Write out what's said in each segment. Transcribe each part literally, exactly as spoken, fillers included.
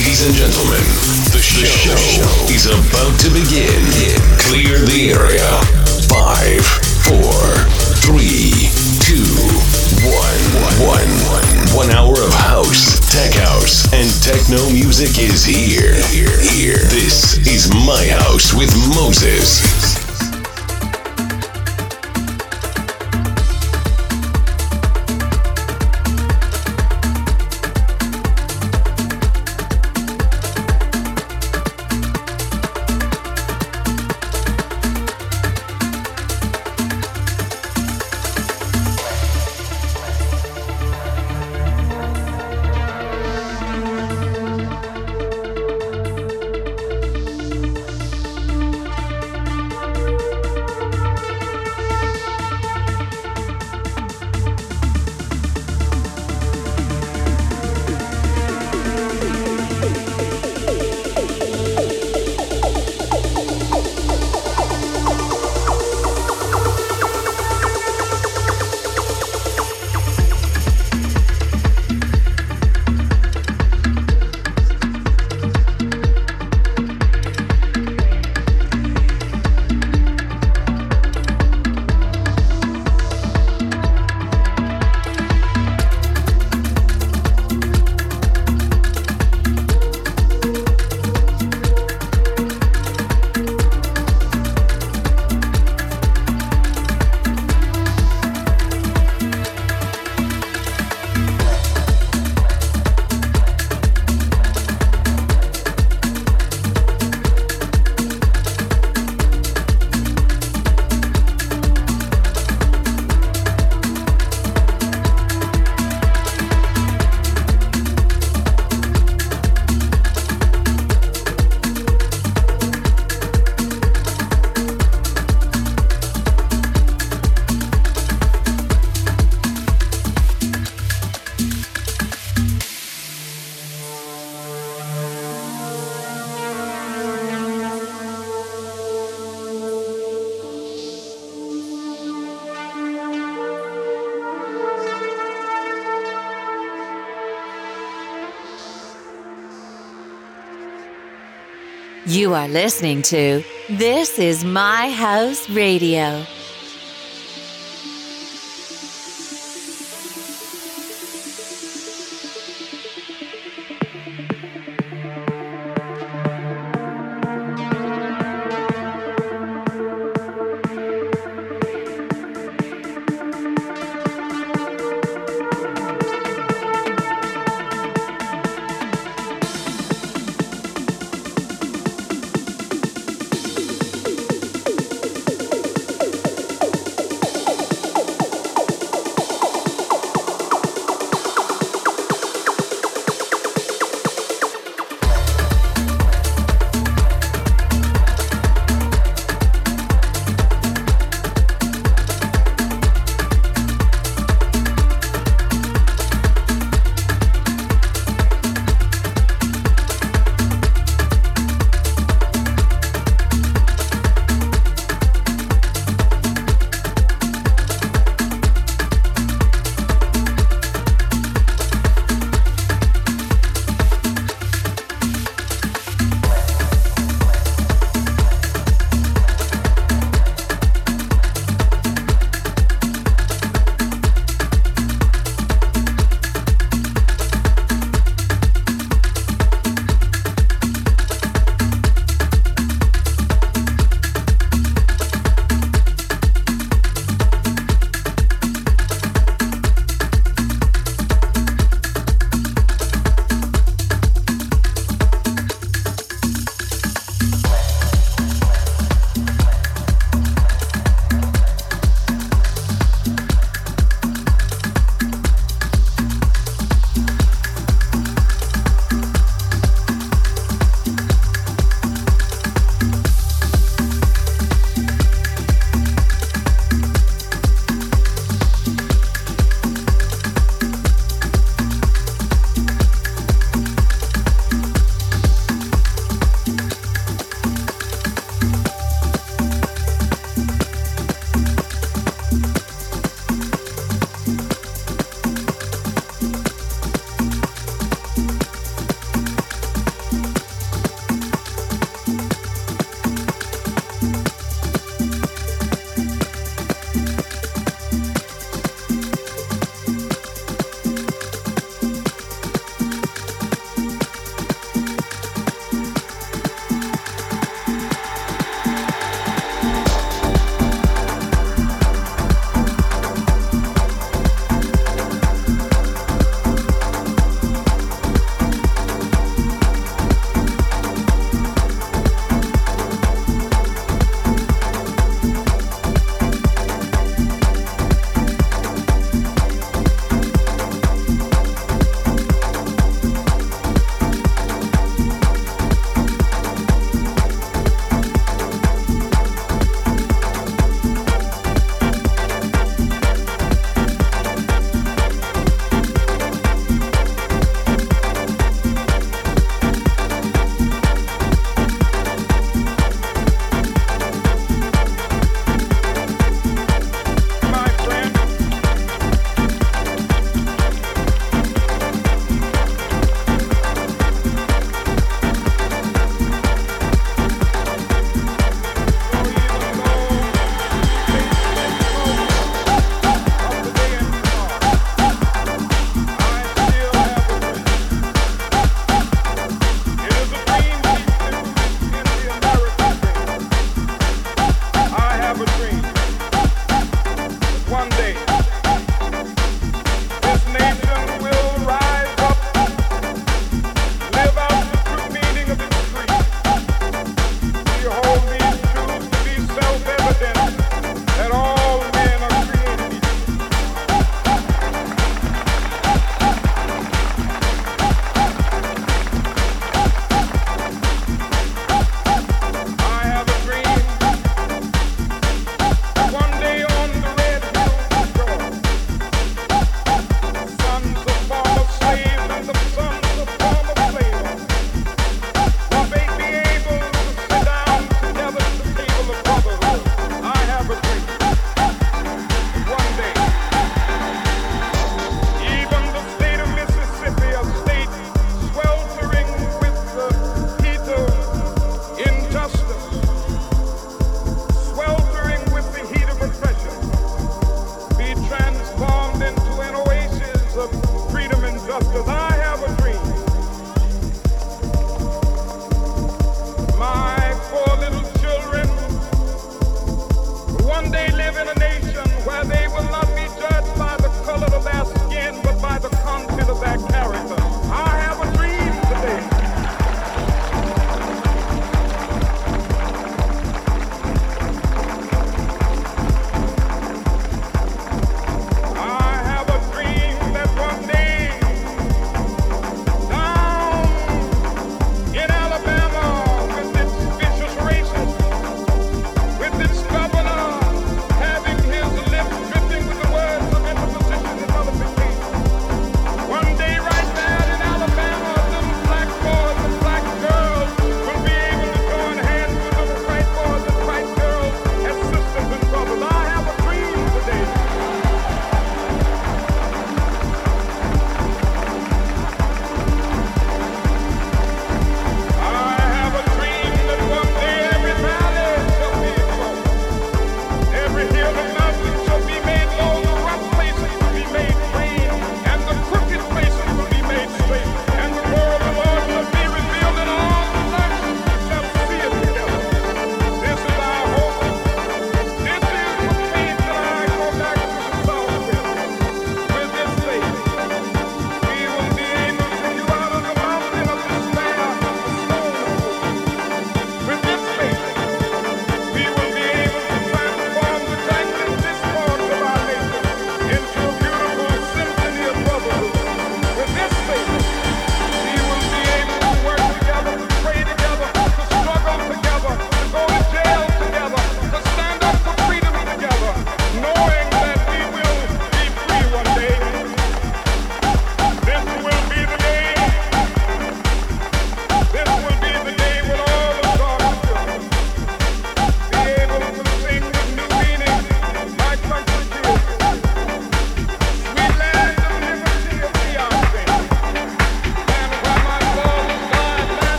Ladies and gentlemen, the show, the show is about to begin. Clear the area. Five, four, three, two, one, one, one. One hour of house, tech house, and techno music is here. Here, here. This is My House with Moses. You are listening to This Is My House Radio.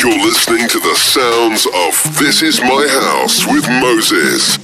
You're listening to the sounds of This Is My House with Moses.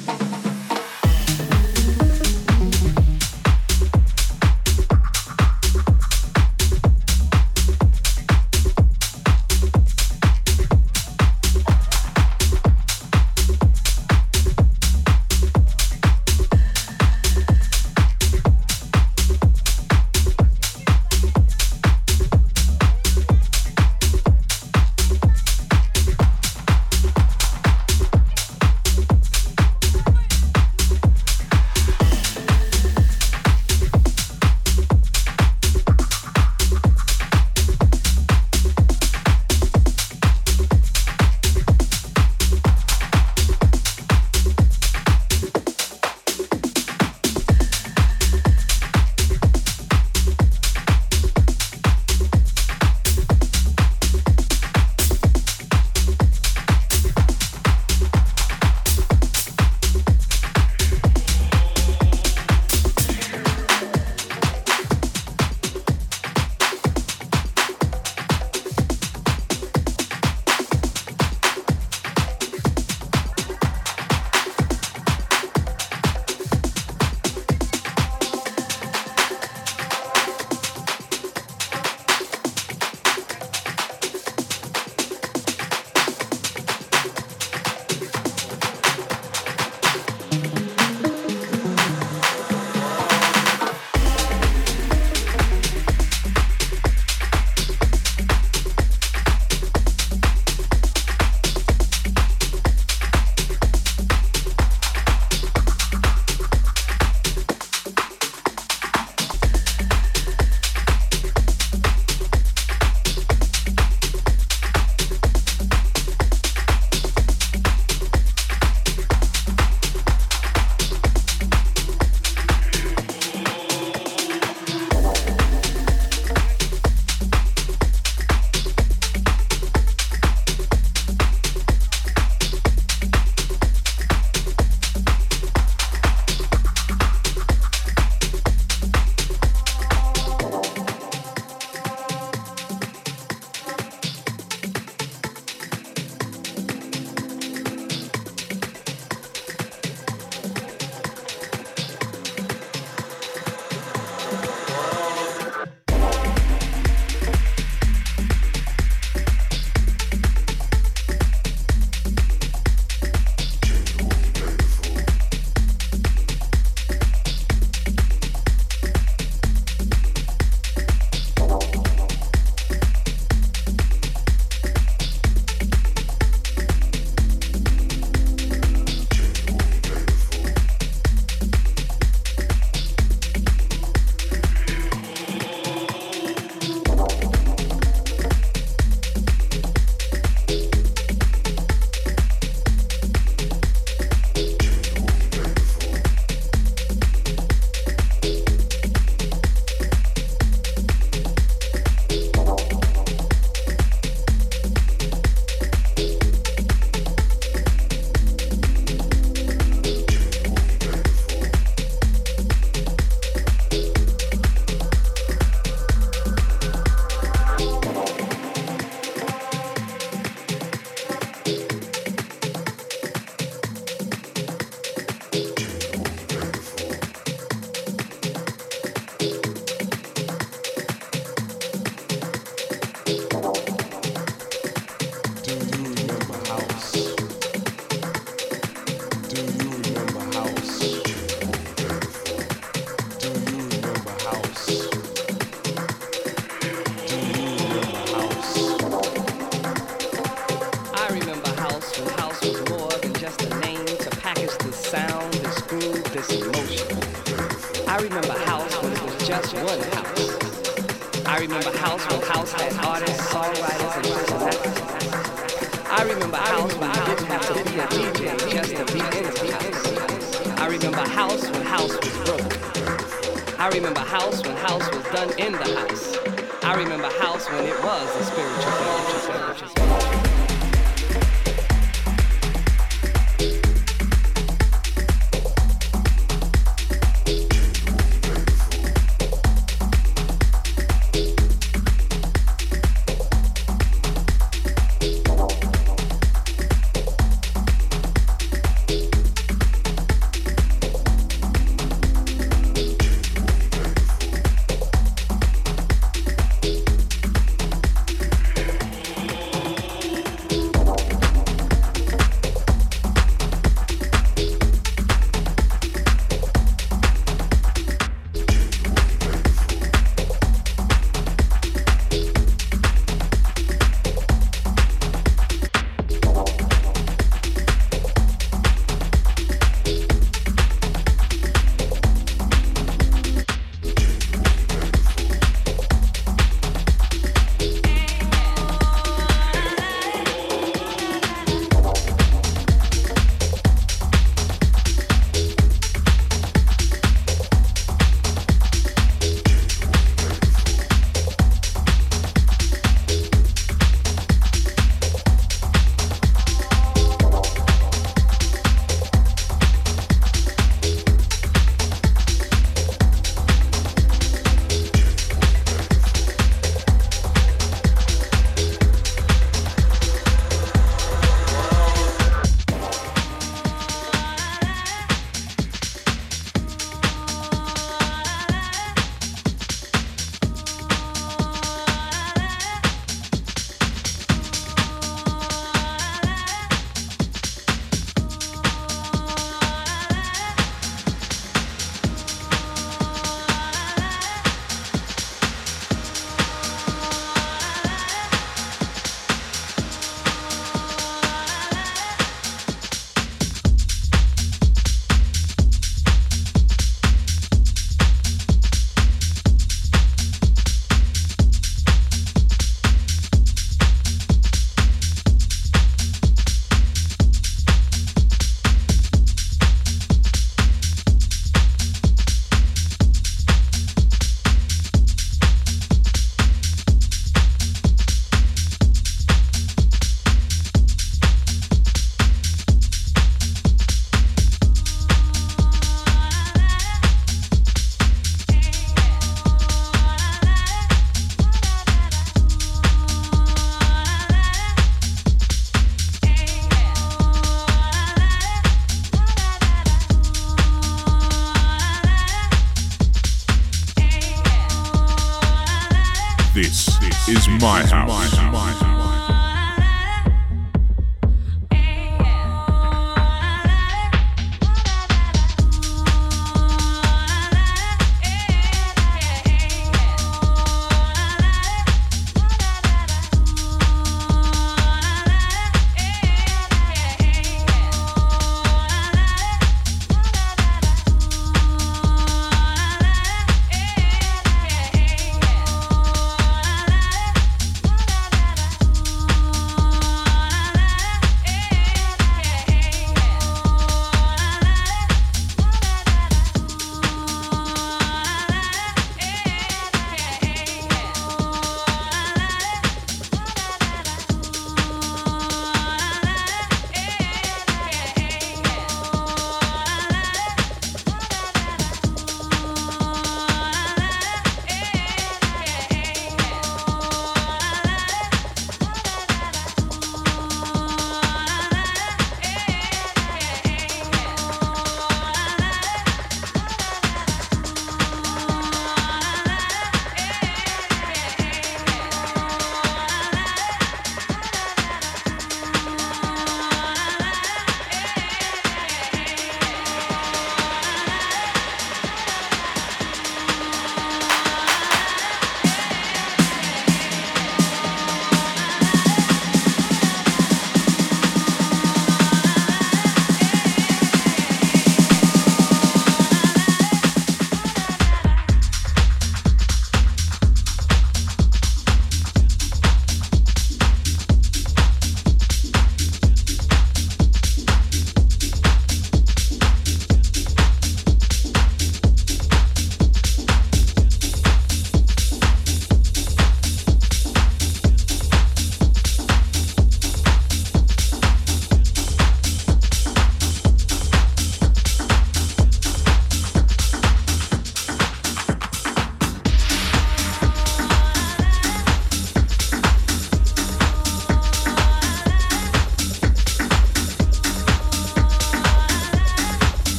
my house.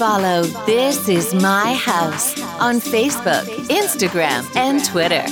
Follow This Is My House on Facebook, Instagram, and Twitter.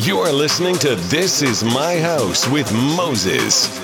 You're listening to This Is My House with Moses.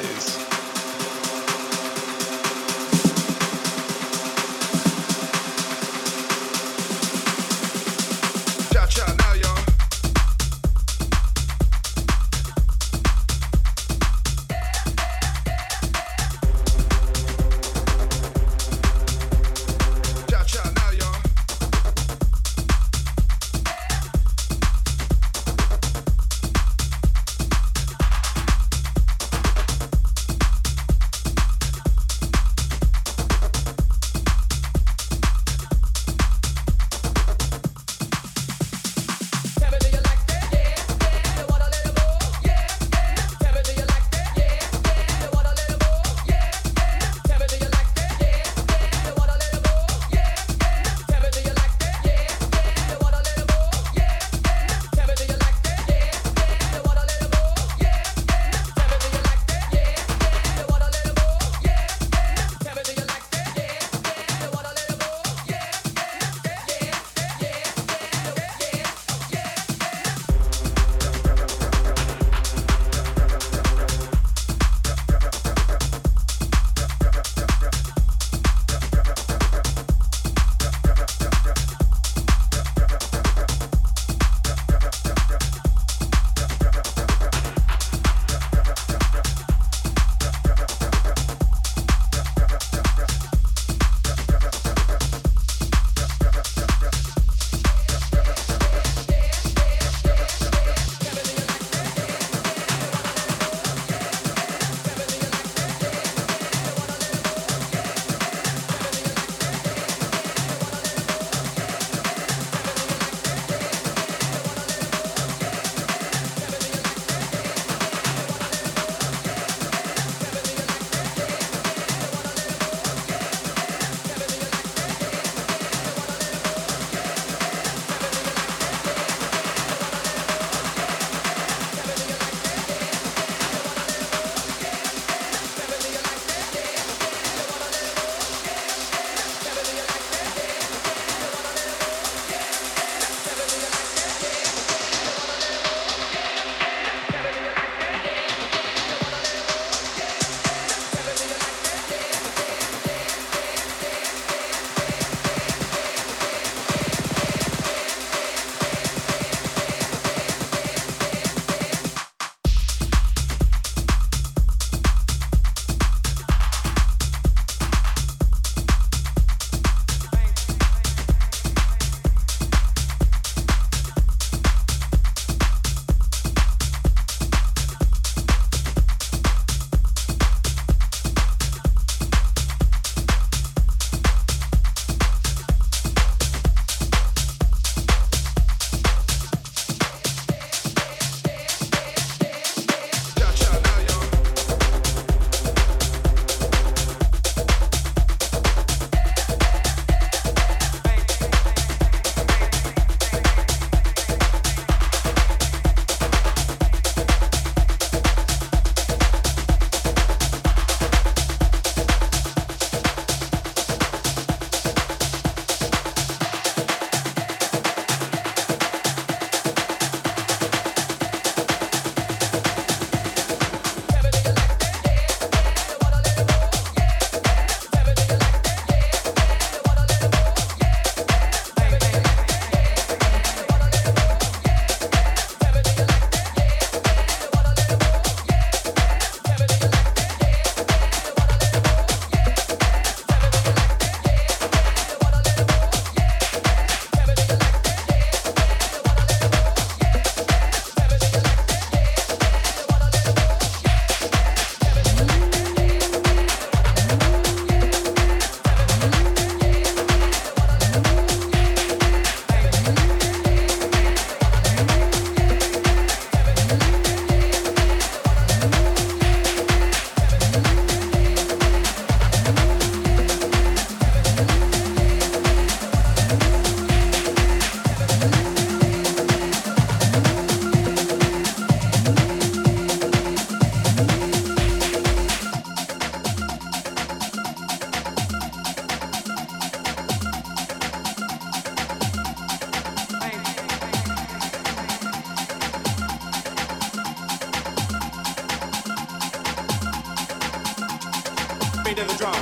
beat of the drum,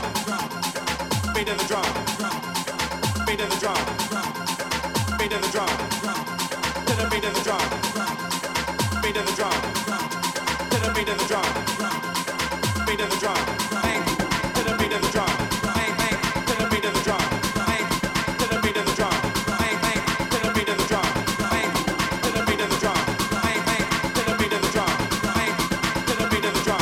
beat of the drum, beat of the drum, beat of the drum, to the beat of the drum, beat of the drum, to the beat of the drum, beat of the drum, bang, to the beat of the drum, bang, bang, to the beat of the drum, bang, to the beat of the drum, bang, bang, to the beat of the drum, bang, to the beat of the drum, bang, bang, to the beat of the drum, bang, to the beat of the drum.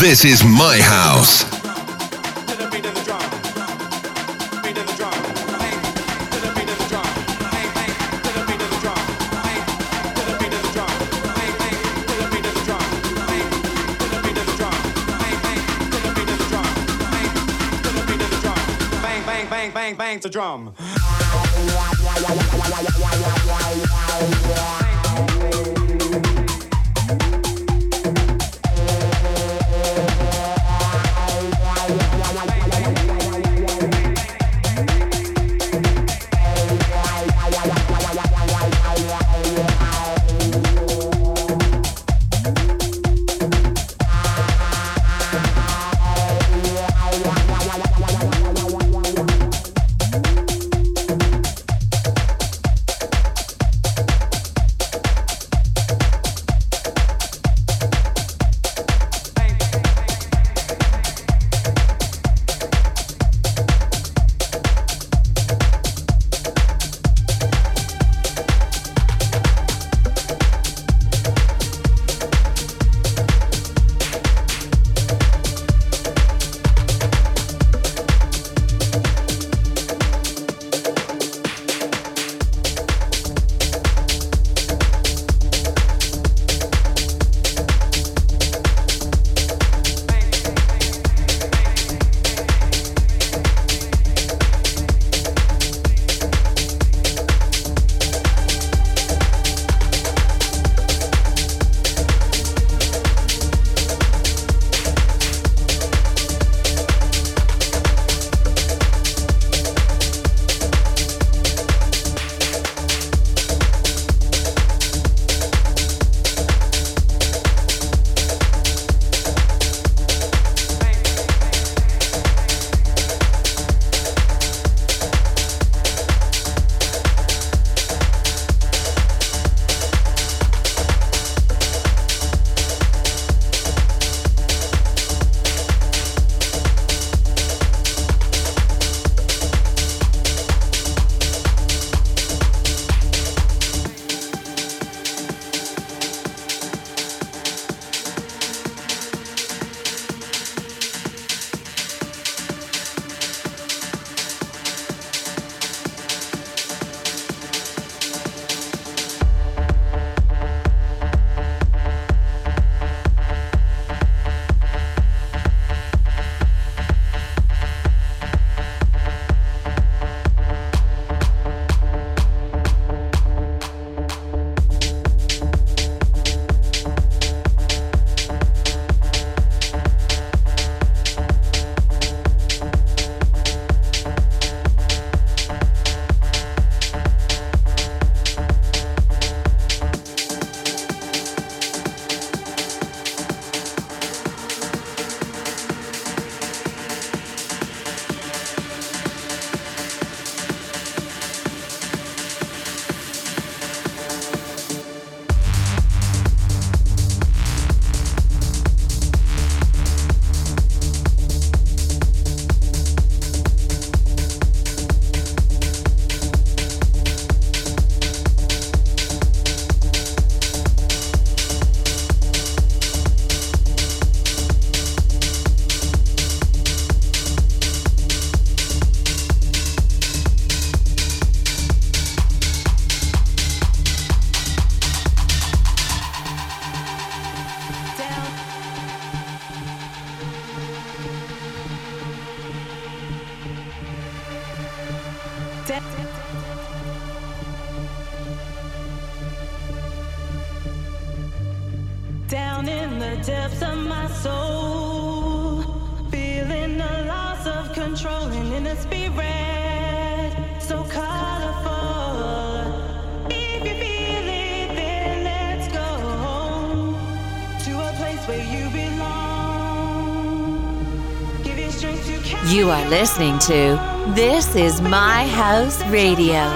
This is my house. Bang, bang, bang, bang, bang to drum. Down in the depths of my soul, feeling the loss of control and in the spirit so colorful. If you feel it, then let's go to a place where you belong. Give it strength to count. You are listening to This Is My House Radio.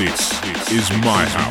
This is my house.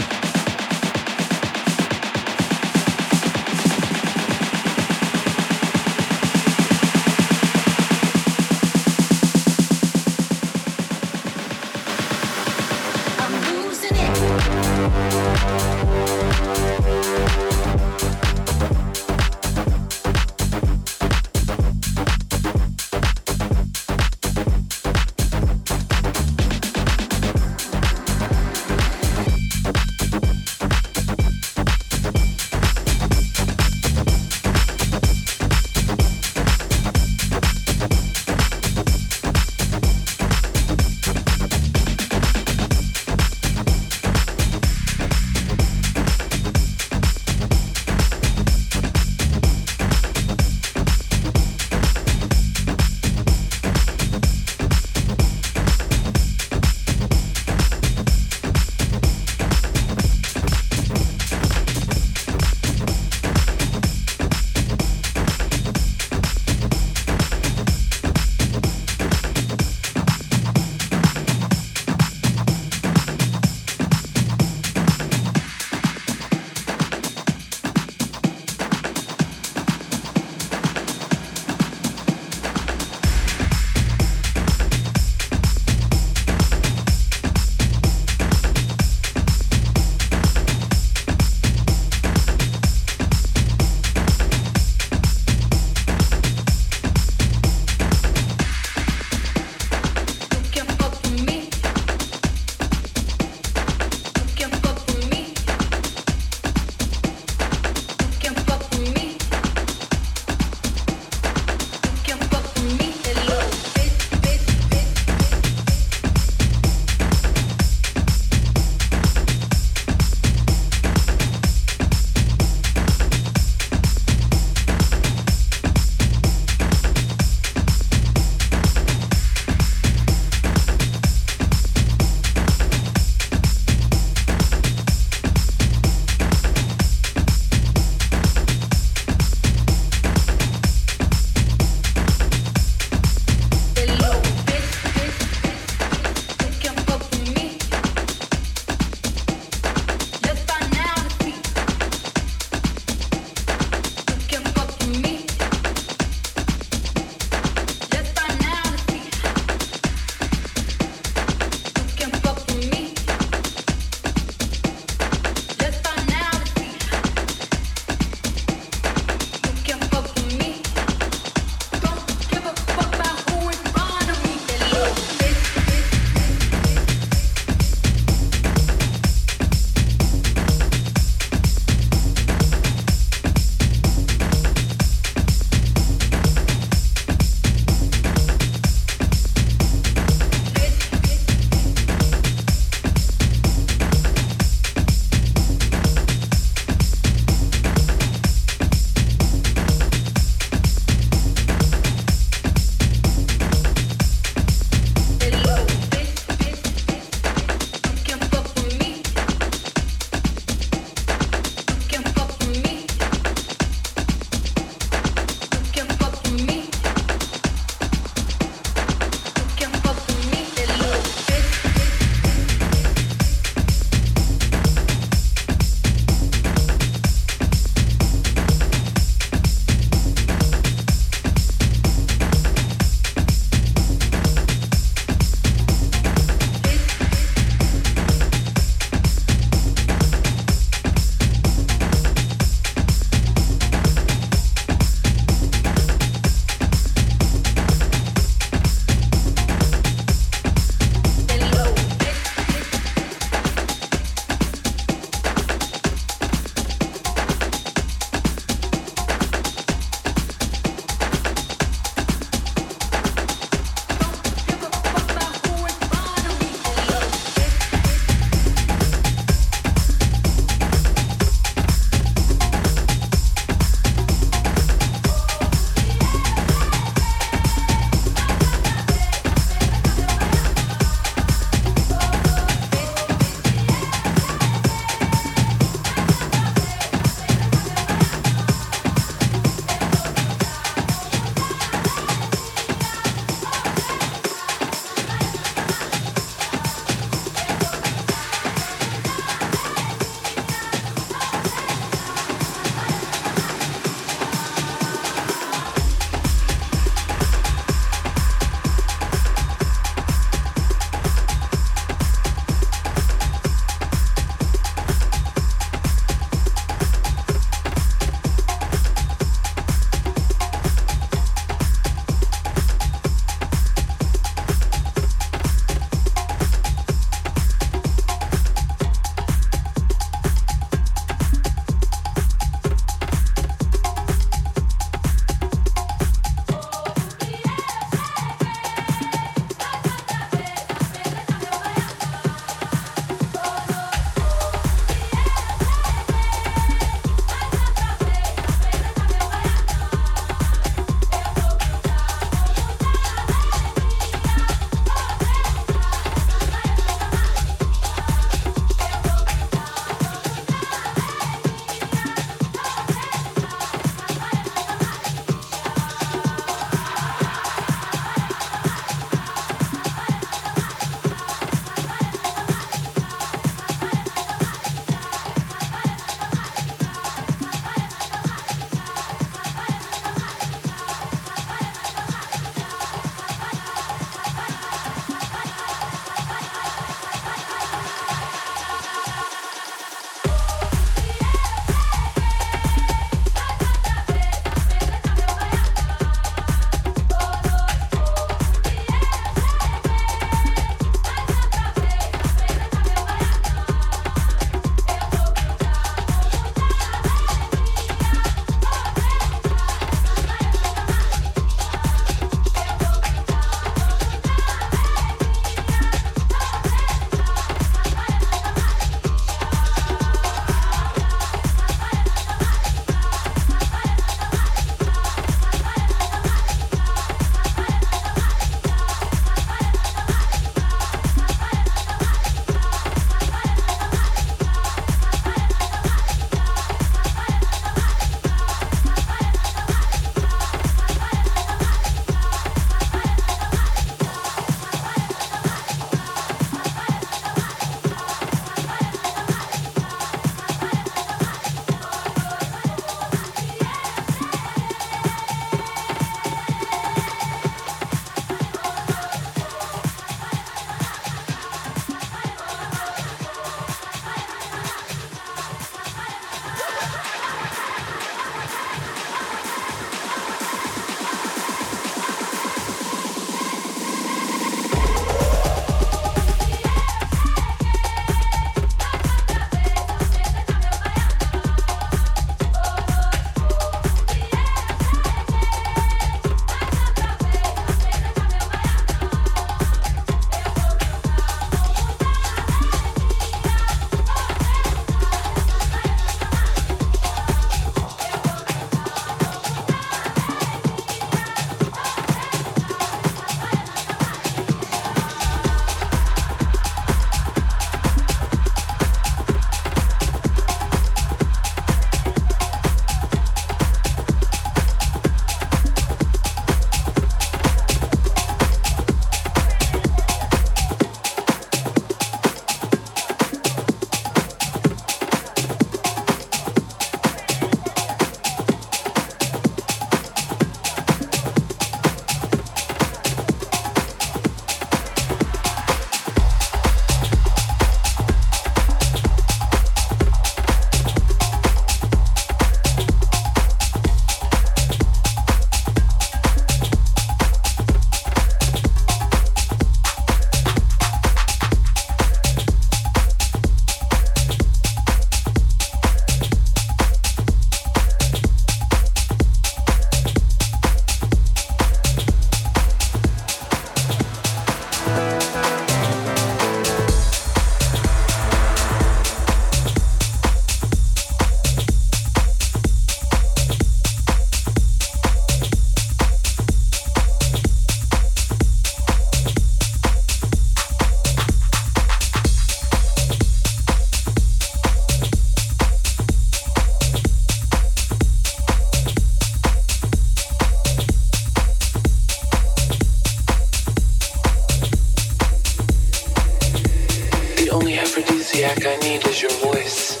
Zodiac I need is your voice,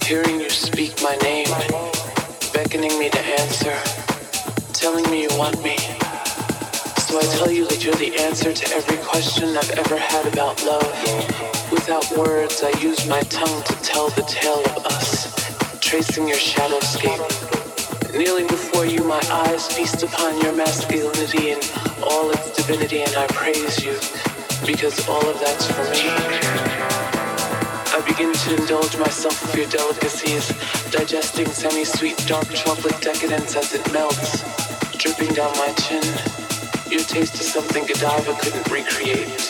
hearing you speak my name, beckoning me to answer, telling me you want me. So I tell you that you're the answer to every question I've ever had about love. Without words, I use my tongue to tell the tale of us, tracing your shadowscape. Kneeling before you, my eyes feast upon your masculinity and all its divinity, and I praise you, because all of that's for me. I begin to indulge myself with your delicacies, digesting semi-sweet dark chocolate decadence as it melts, dripping down my chin. Your taste is something Godiva couldn't recreate.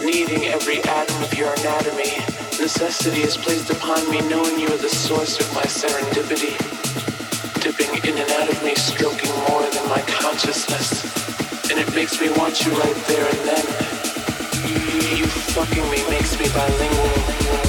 Needing every atom of your anatomy, necessity is placed upon me, knowing you are the source of my serendipity, dipping in and out of me, stroking more than my consciousness. And it makes me want you right there and then. You fucking me makes me bilingual.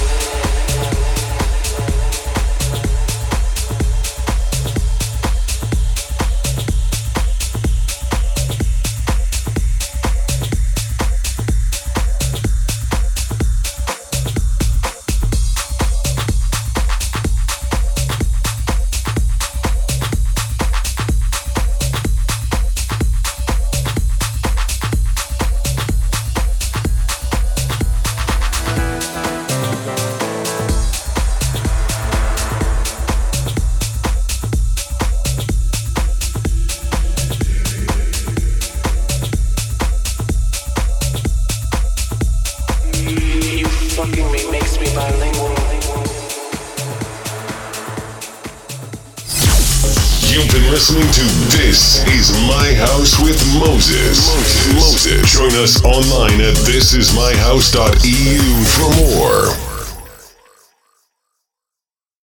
Listening to This Is My House with Moses. Moses. Moses. Join us online at this is my house dot e u for more.